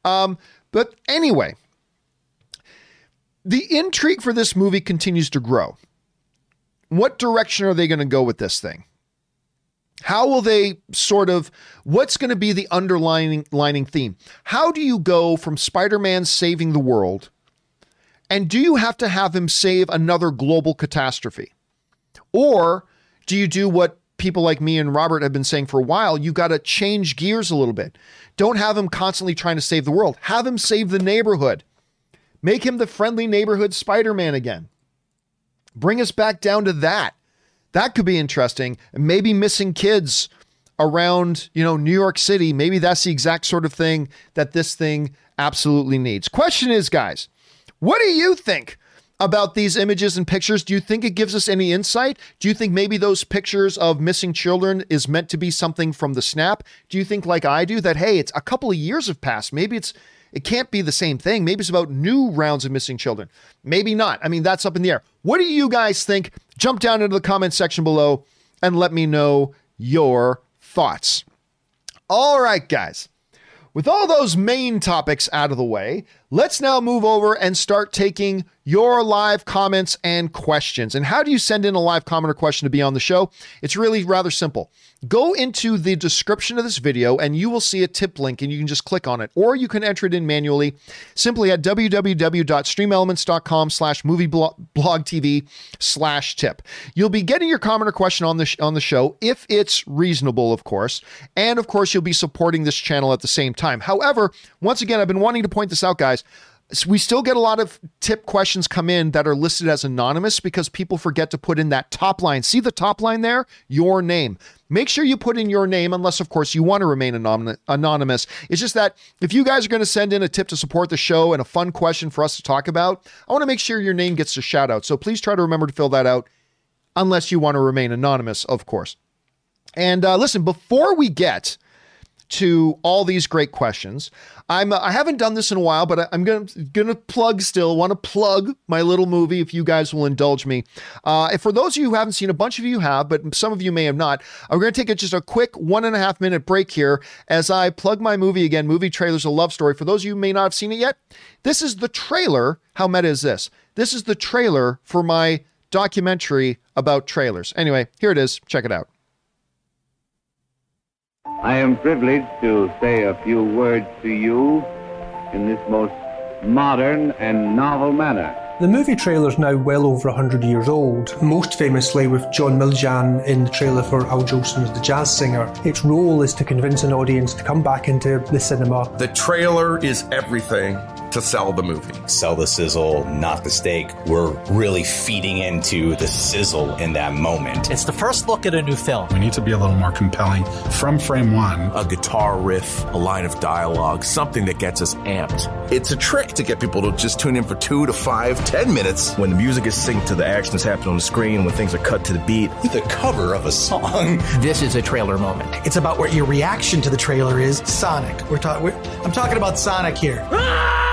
Um, but anyway, the intrigue for this movie continues to grow. What direction are they going to go with this thing? How will they sort of, what's going to be the underlying lining theme? How do you go from Spider-Man saving the world, and do you have to have him save another global catastrophe? Or do you do what people like me and Robert have been saying for a while? You got to change gears a little bit. Don't have him constantly trying to save the world. Have him save the neighborhood. Make him the friendly neighborhood Spider-Man again. Bring us back down to that. That could be interesting. Maybe missing kids around, you know, New York City. Maybe that's the exact sort of thing that this thing absolutely needs. Question is, guys, what do you think about these images and pictures? Do you think it gives us any insight? Do you think maybe those pictures of missing children is meant to be something from the snap? Do you think, like I do, that, hey, it's a couple of years have passed. Maybe it's, it can't be the same thing. Maybe it's about new rounds of missing children. Maybe not. I mean, that's up in the air. What do you guys think? Jump down into the comment section below and let me know your thoughts. All right, guys. With all those main topics out of the way, let's now move over and start taking your live comments and questions. And how do you send in a live comment or question to be on the show? It's really rather simple. Go into the description of this video and you will see a tip link and you can just click on it, or you can enter it in manually simply at w w w dot streamelements dot com slash movie blog t v slash tip. You'll be getting your comment or question on the, sh- on the show if it's reasonable, of course. And of course, you'll be supporting this channel at the same time. However, once again, I've been wanting to point this out, guys. We still get a lot of tip questions come in that are listed as anonymous because people forget to put in that top line. See the top line there? Your name. Make sure you put in your name, unless, of course, you want to remain anonymous. It's just that if you guys are going to send in a tip to support the show and a fun question for us to talk about, I want to make sure your name gets a shout out. So please try to remember to fill that out, unless you want to remain anonymous, of course. And uh, listen, before we get to all these great questions, I'm, I haven't done this in a while, but I, I'm going to plug still, want to plug my little movie, if you guys will indulge me. Uh, and for those of you who haven't seen, a bunch of you have, but some of you may have not, I'm going to take a, just a quick one and a half minute break here as I plug my movie again, Movie Trailers, A Love Story. For those of you who may not have seen it yet, this is the trailer. How meta is this? This is the trailer for my documentary about trailers. Anyway, here it is. Check it out. I am privileged to say a few words to you in this most modern and novel manner. The movie trailer is now well over one hundred years old, most famously with John Miljan in the trailer for Al Jolson's The Jazz Singer. Its role is to convince an audience to come back into the cinema. The trailer is everything to sell the movie. Sell the sizzle, not the steak. We're really feeding into the sizzle in that moment. It's the first look at a new film. We need to be a little more compelling from frame one. A guitar riff, a line of dialogue, something that gets us amped. It's a trick to get people to just tune in for two to five, ten minutes. When the music is synced to the action that's happening on the screen, when things are cut to the beat, with the cover of a song. This is a trailer moment. It's about what your reaction to the trailer is. Sonic. We're talking. I'm talking about Sonic here. Ah!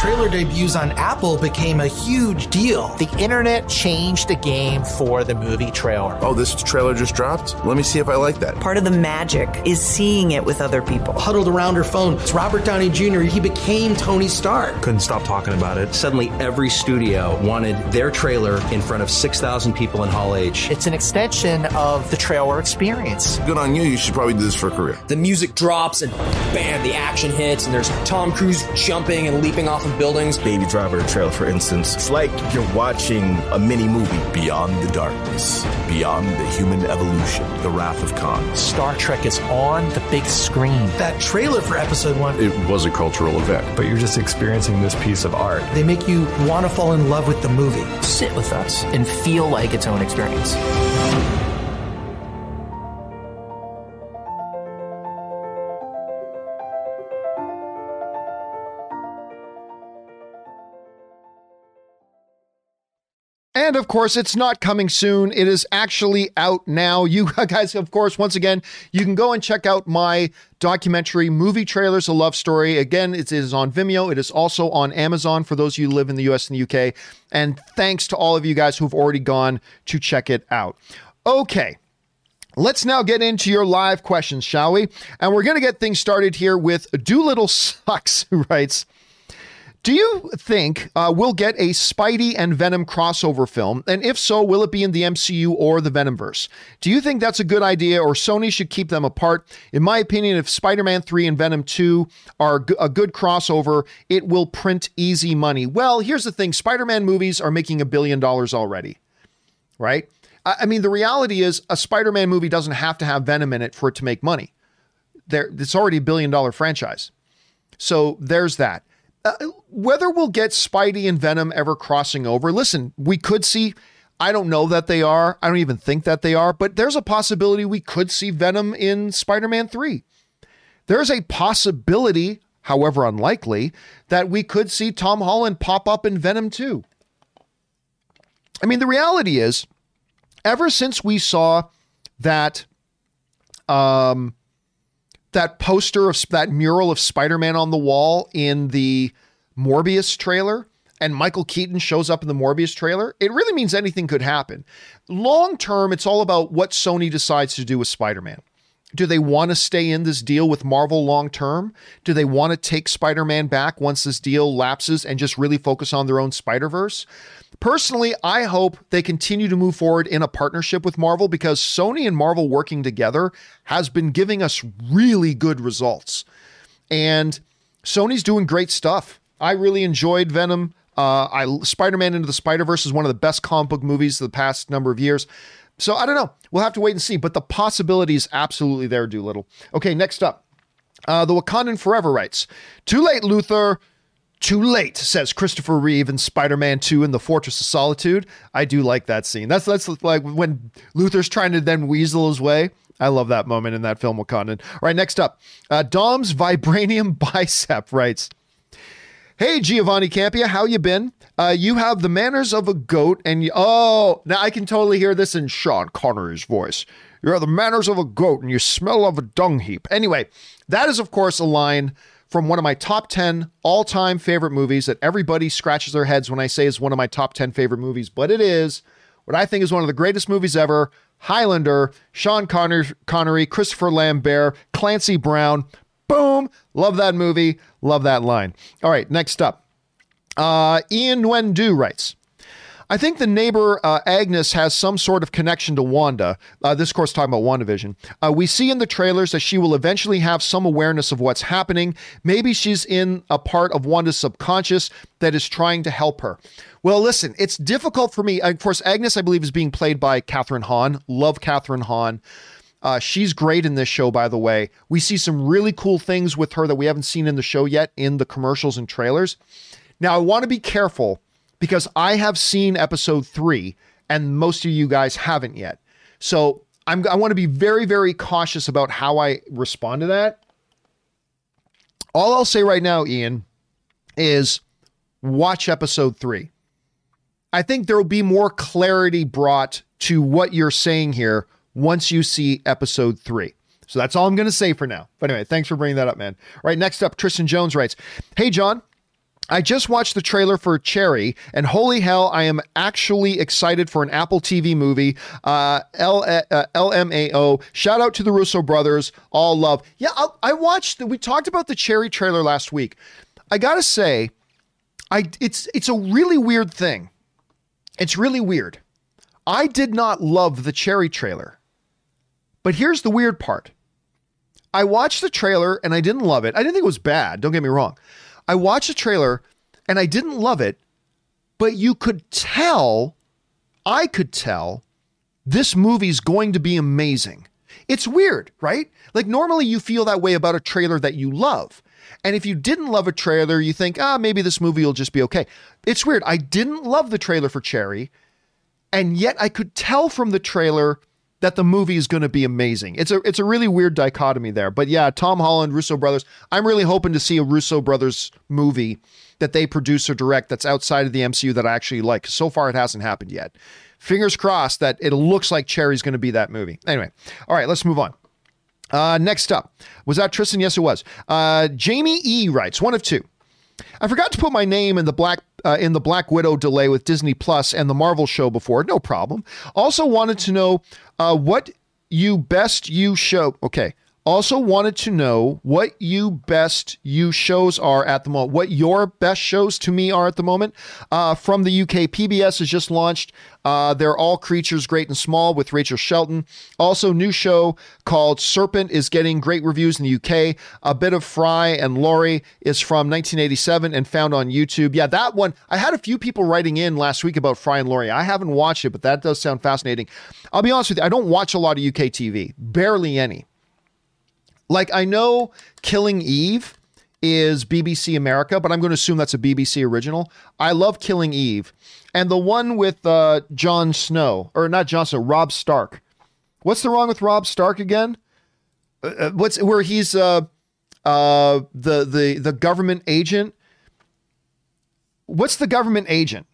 trailer debuts on Apple became a huge deal. The internet changed the game for the movie trailer. Oh, this trailer just dropped? Let me see if I like that. Part of the magic is seeing it with other people. Huddled around her phone, it's Robert Downey Junior He became Tony Stark. Couldn't stop talking about it. Suddenly, every studio wanted their trailer in front of six thousand people in Hall H. It's an extension of the trailer experience. Good on you. You should probably do this for a career. The music drops and bam, the action hits, and there's Tom Cruise jumping and leaping off of buildings. Baby Driver trailer, for instance, it's like you're watching a mini movie. Beyond the darkness, beyond the human evolution, the wrath of Khan. Star Trek is on the big screen. That trailer for episode one. It was a cultural event, but you're just experiencing this piece of art. They make you want to fall in love with the movie. Sit with us and feel like its own experience. And, of course, it's not coming soon. It is actually out now. You guys, of course, once again, you can go and check out my documentary, Movie Trailers, A Love Story. Again, it is on Vimeo. It is also on Amazon for those of you who live in the U S and the U K. And thanks to all of you guys who've already gone to check it out. Okay, let's now get into your live questions, shall we? And we're going to get things started here with Doolittle Sucks, who writes... Do you think uh, we'll get a Spidey and Venom crossover film? And if so, will it be in the M C U or the Venomverse? Do you think that's a good idea, or Sony should keep them apart? In my opinion, if Spider-Man three and Venom two are g- a good crossover, it will print easy money. Well, here's the thing. Spider-Man movies are making a billion dollars already, right? I-, I mean, the reality is a Spider-Man movie doesn't have to have Venom in it for it to make money. There, it's already a billion dollar franchise. So there's that. Uh, whether we'll get Spidey and Venom ever crossing over, listen, we could see, I don't know that they are, I don't even think that they are, but there's a possibility we could see Venom in Spider-Man three. There's a possibility, however unlikely, that we could see Tom Holland pop up in Venom two. I mean, the reality is, ever since we saw that, um, that poster of that mural of Spider-Man on the wall in the Morbius trailer, and Michael Keaton shows up in the Morbius trailer, it really means anything could happen. Long term, it's all about what Sony decides to do with Spider-Man. Do they want to stay in this deal with Marvel long term? Do they want to take Spider-Man back once this deal lapses and just really focus on their own Spider-Verse? Personally, I hope they continue to move forward in a partnership with Marvel, because Sony and Marvel working together has been giving us really good results. And Sony's doing great stuff. I really enjoyed Venom. Uh, I Spider-Man Into the Spider-Verse is one of the best comic book movies of the past number of years. So I don't know. We'll have to wait and see. But the possibility is absolutely there, Doolittle. Okay, next up. Uh, the Wakandan Forever writes, too late, Luther. Too late, says Christopher Reeve in Spider-Man two in the Fortress of Solitude. I do like that scene. That's that's like when Luther's trying to then weasel his way. I love that moment in that film, Wakandan. All right, next up. Uh, Dom's Vibranium Bicep writes, hey, Giovanni Campea, how you been? Uh, you have the manners of a goat, and you, oh, now I can totally hear this in Sean Connery's voice. You have the manners of a goat, and you smell of a dung heap. Anyway, that is, of course, a line from one of my top ten all-time favorite movies that everybody scratches their heads when I say is one of my top ten favorite movies, but it is what I think is one of the greatest movies ever, Highlander, Sean Conner- Connery, Christopher Lambert, Clancy Brown. Boom. Love that movie. Love that line. All right. Next up, uh, Ian Nguyendu writes, I think the neighbor uh, Agnes has some sort of connection to Wanda. Uh, this course talking about WandaVision. Uh, we see in the trailers that she will eventually have some awareness of what's happening. Maybe she's in a part of Wanda's subconscious that is trying to help her. Well, listen, it's difficult for me. Of course, Agnes, I believe, is being played by Catherine Hahn. Love Catherine Hahn. Uh, she's great in this show, by the way. We see some really cool things with her that we haven't seen in the show yet in the commercials and trailers. Now, I want to be careful because I have seen episode three and most of you guys haven't yet. So I'm, I want to be very, very cautious about how I respond to that. All I'll say right now, Ian, is watch episode three. I think there will be more clarity brought to what you're saying here once you see episode three. So that's all I'm going to say for now. But anyway, thanks for bringing that up, man. All right, next up, Tristan Jones writes, hey, John, I just watched the trailer for Cherry, and holy hell, I am actually excited for an Apple T V movie. Uh, L- uh, L M A O, shout out to the Russo brothers, all love. Yeah, I, I watched, we talked about the Cherry trailer last week. I gotta say, I it's it's a really weird thing. It's really weird. I did not love the Cherry trailer. But here's the weird part. I watched the trailer and I didn't love it. I didn't think it was bad. Don't get me wrong. I watched the trailer and I didn't love it, but you could tell, I could tell this movie's going to be amazing. It's weird, right? Like normally you feel that way about a trailer that you love. And if you didn't love a trailer, you think, ah, maybe this movie will just be okay. It's weird. I didn't love the trailer for Cherry, and yet I could tell from the trailer that the movie is going to be amazing. It's a it's a really weird dichotomy there. But yeah, Tom Holland, Russo brothers. I'm really hoping to see a Russo brothers movie that they produce or direct that's outside of the M C U that I actually like. So far, it hasn't happened yet. Fingers crossed that it looks like Cherry's going to be that movie. Anyway, all right, let's move on. Uh, next up, was that Tristan? Yes, it was. Uh, Jamie E writes, one of two. I forgot to put my name in the black uh, in the Black Widow delay with Disney Plus and the Marvel show before. No problem. Also wanted to know uh, what you best you show. Okay. Also wanted to know what you best you shows are at the moment. What your best shows to me are at the moment. Uh, from the U K, P B S has just launched. Uh, they're All Creatures Great and Small with Rachel Shelton. Also, new show called Serpent is getting great reviews in the U K. A Bit of Fry and Laurie is from nineteen eighty-seven and found on YouTube. Yeah, that one. I had a few people writing in last week about Fry and Laurie. I haven't watched it, but that does sound fascinating. I'll be honest with you. I don't watch a lot of U K T V. Barely any. Like, I know Killing Eve is B B C America, but I'm going to assume that's a B B C original. I love Killing Eve. And the one with uh, Jon Snow, or not Jon Snow, Robb Stark. What's the wrong with Robb Stark again? Uh, what's where he's uh, uh, the, the, the government agent? What's the government agent?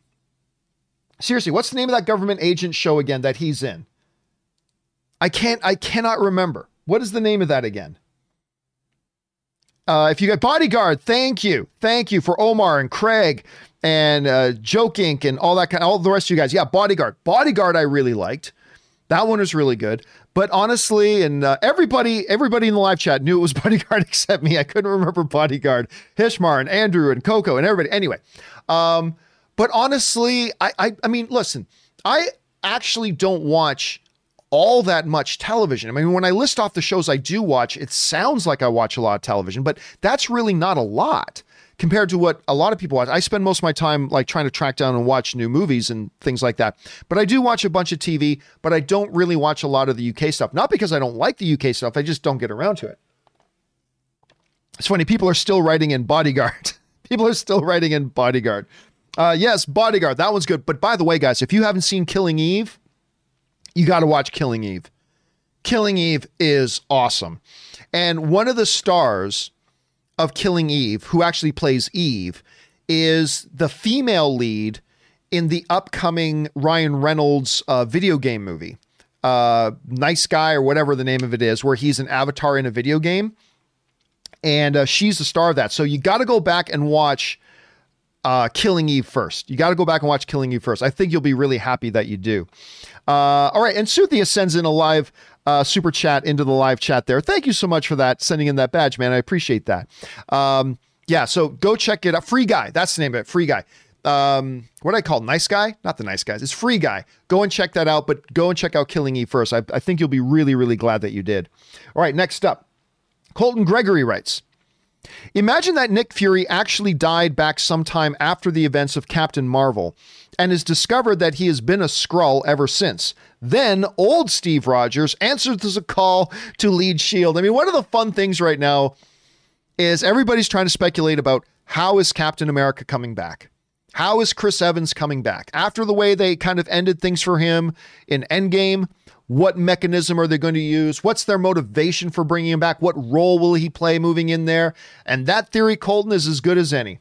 Seriously, what's the name of that government agent show again that he's in? I can't, I cannot remember. What is the name of that again? Uh, if you got Bodyguard, thank you. Thank you for Omar and Craig and uh, Joke Incorporated and all that kind of, all the rest of you guys. Yeah, Bodyguard. Bodyguard I really liked. That one was really good. But honestly, and uh, everybody everybody in the live chat knew it was Bodyguard except me. I couldn't remember Bodyguard. Hishmar and Andrew and Coco and everybody. Anyway, um, but honestly, I, I I mean, listen, I actually don't watch all that much television. I mean, when I list off the shows I do watch, it sounds like I watch a lot of television, but that's really not a lot compared to what a lot of people watch. I spend most of my time like trying to track down and watch new movies and things like that. But I do watch a bunch of T V, but I don't really watch a lot of the U K stuff. Not because I don't like the U K stuff, I just don't get around to it. It's funny, people are still writing in Bodyguard. People are still writing in Bodyguard. Uh, yes, Bodyguard, that one's good. But by the way, guys, if you haven't seen Killing Eve, you got to watch Killing Eve. Killing Eve is awesome. And one of the stars of Killing Eve, who actually plays Eve, is the female lead in the upcoming Ryan Reynolds uh, video game movie. Uh, Nice Guy or whatever the name of it is, where he's an avatar in a video game. And uh, she's the star of that. So you got to go back and watch uh, Killing Eve first. You got to go back and watch Killing Eve first. I think you'll be really happy that you do. Uh, all right. And Suthia sends in a live uh, super chat into the live chat there. Thank you so much for that. Sending in that badge, man. I appreciate that. Um, yeah. So go check it out. Free Guy. That's the name of it. Free Guy. Um, what do I call Nice Guy? Not the Nice Guys. It's Free Guy. Go and check that out, but go and check out Killing Eve first. I, I think you'll be really, really glad that you did. All right. Next up, Colton Gregory writes, imagine that Nick Fury actually died back sometime after the events of Captain Marvel and is discovered that he has been a Skrull ever since. Then old Steve Rogers answers the call to lead S H I E L D. I mean, one of the fun things right now is everybody's trying to speculate about how is Captain America coming back? How is Chris Evans coming back? After the way they kind of ended things for him in Endgame, what mechanism are they going to use? What's their motivation for bringing him back? What role will he play moving in there? And that theory, Colton, is as good as any.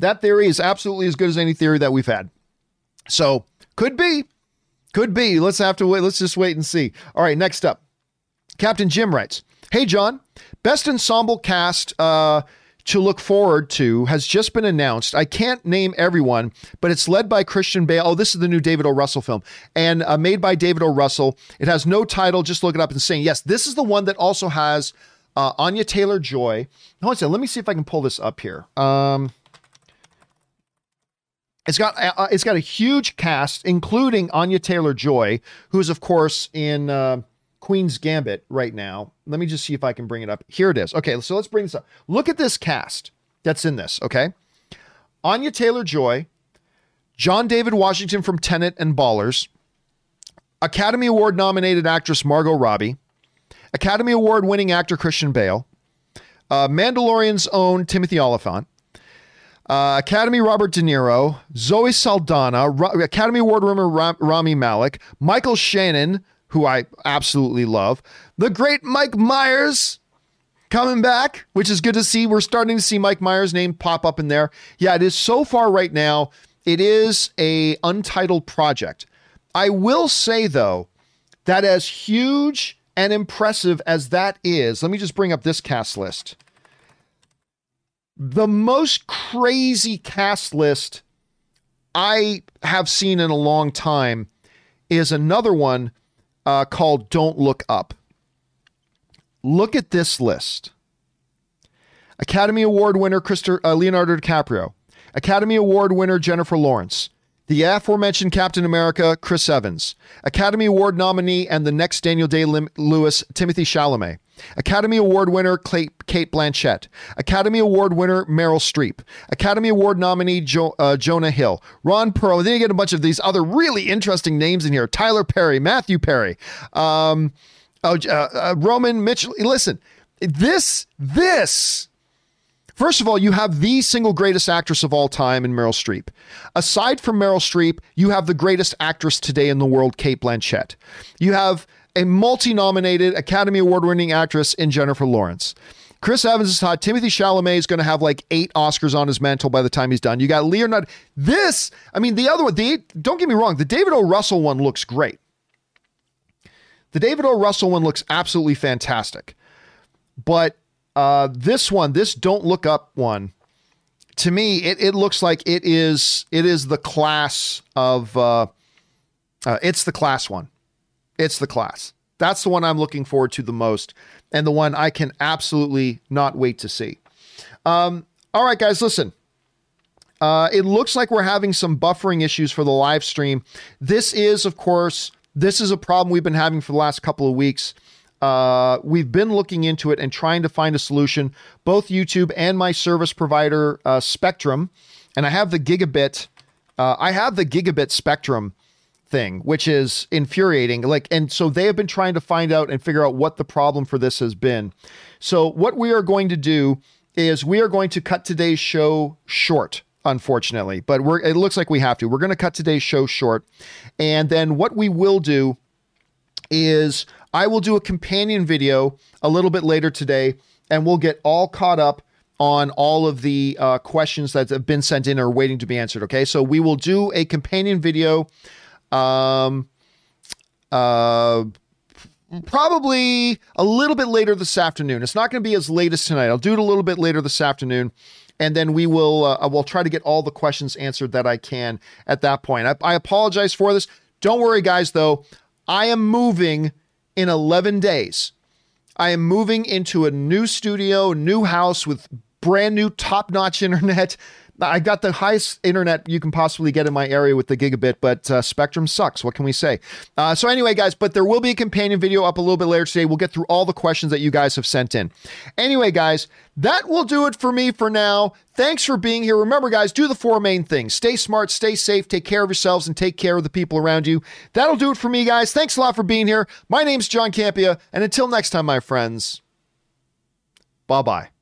That theory is absolutely as good as any theory that we've had. So could be, could be. Let's have to wait. Let's just wait and see. All right, next up, Captain Jim writes, hey, John, best ensemble cast uh, to look forward to has just been announced. I can't name everyone, but it's led by Christian Bale. Oh, this is the new David O. Russell film, and uh, made by David O. Russell. It has no title. Just look it up and say, yes, this is the one that also has uh, Anya Taylor-Joy. Hold on a second. Let me see if I can pull this up here. Um, it's got uh, it's got a huge cast, including Anya Taylor-Joy, who is, of course, in... Uh, Queen's Gambit right now. Let me just see if I can bring it up. Here it is. Okay, so let's bring this up. Look at this cast that's in this, okay? Anya Taylor-Joy, John David Washington from Tenet and Ballers, Academy Award nominated actress Margot Robbie, Academy Award winning actor Christian Bale, uh, Mandalorian's own Timothy Oliphant, Uh, Academy Robert De Niro, Zoe Saldana, Ro- Academy Award winner Ra- Rami Malek, Michael Shannon, who I absolutely love. The great Mike Myers coming back, which is good to see. We're starting to see Mike Myers' name pop up in there. Yeah, it is so far right now, it is a untitled project. I will say, though, that as huge and impressive as that is, let me just bring up this cast list. The most crazy cast list I have seen in a long time is another one Uh, called Don't Look Up. Look at this list. Academy Award winner Christo- uh, Leonardo DiCaprio. Academy Award winner Jennifer Lawrence. The aforementioned Captain America, Chris Evans. Academy Award nominee and the next Daniel Day-Lewis, Timothy Chalamet. Academy Award winner Kate Blanchett. Academy Award winner Meryl Streep. Academy Award nominee jo- uh, Jonah Hill. Ron Perlman. Then you get a bunch of these other really interesting names in here. Tyler Perry, Matthew Perry, um, uh, uh, Roman Mitchell. Listen, this, this, first of all, you have the single greatest actress of all time in Meryl Streep. Aside from Meryl Streep, you have the greatest actress today in the world, Kate Blanchett. You have a multi-nominated Academy Award-winning actress in Jennifer Lawrence. Chris Evans is hot. Timothy Chalamet is going to have like eight Oscars on his mantle by the time he's done. You got Leonardo. This, I mean, the other one, the, don't get me wrong, the David O. Russell one looks great. The David O. Russell one looks absolutely fantastic. But uh, this one, this Don't Look Up one, to me, it, it looks like it is, it is the class of, uh, uh, it's the class one. It's the class. That's the one I'm looking forward to the most, and the one I can absolutely not wait to see. Um, all right, guys, listen. Uh, it looks like we're having some buffering issues for the live stream. This is, of course, this is a problem we've been having for the last couple of weeks. Uh, we've been looking into it and trying to find a solution. Both YouTube and my service provider, uh, Spectrum, and I have the gigabit. Uh, I have the gigabit Spectrum thing, which is infuriating. Like, and so they have been trying to find out and figure out what the problem for this has been. So what we are going to do is we are going to cut today's show short, unfortunately, but we're, it looks like we have to, we're going to cut today's show short. And then what we will do is I will do a companion video a little bit later today, and we'll get all caught up on all of the uh, questions that have been sent in or waiting to be answered. Okay. So we will do a companion video Um, uh, probably a little bit later this afternoon. It's not going to be as late as tonight. I'll do it a little bit later this afternoon, and then we will, uh, we'll try to get all the questions answered that I can at that point. I, I apologize for this. Don't worry, guys, though. I am moving in eleven days. I am moving into a new studio, new house with brand new top-notch internet. I got the highest internet you can possibly get in my area with the gigabit, but uh, Spectrum sucks. What can we say? Uh, so anyway, guys, but there will be a companion video up a little bit later today. We'll get through all the questions that you guys have sent in. Anyway, guys, that will do it for me for now. Thanks for being here. Remember, guys, do the four main things. Stay smart, stay safe, take care of yourselves, and take care of the people around you. That'll do it for me, guys. Thanks a lot for being here. My name's John Campea, and until next time, my friends, bye-bye.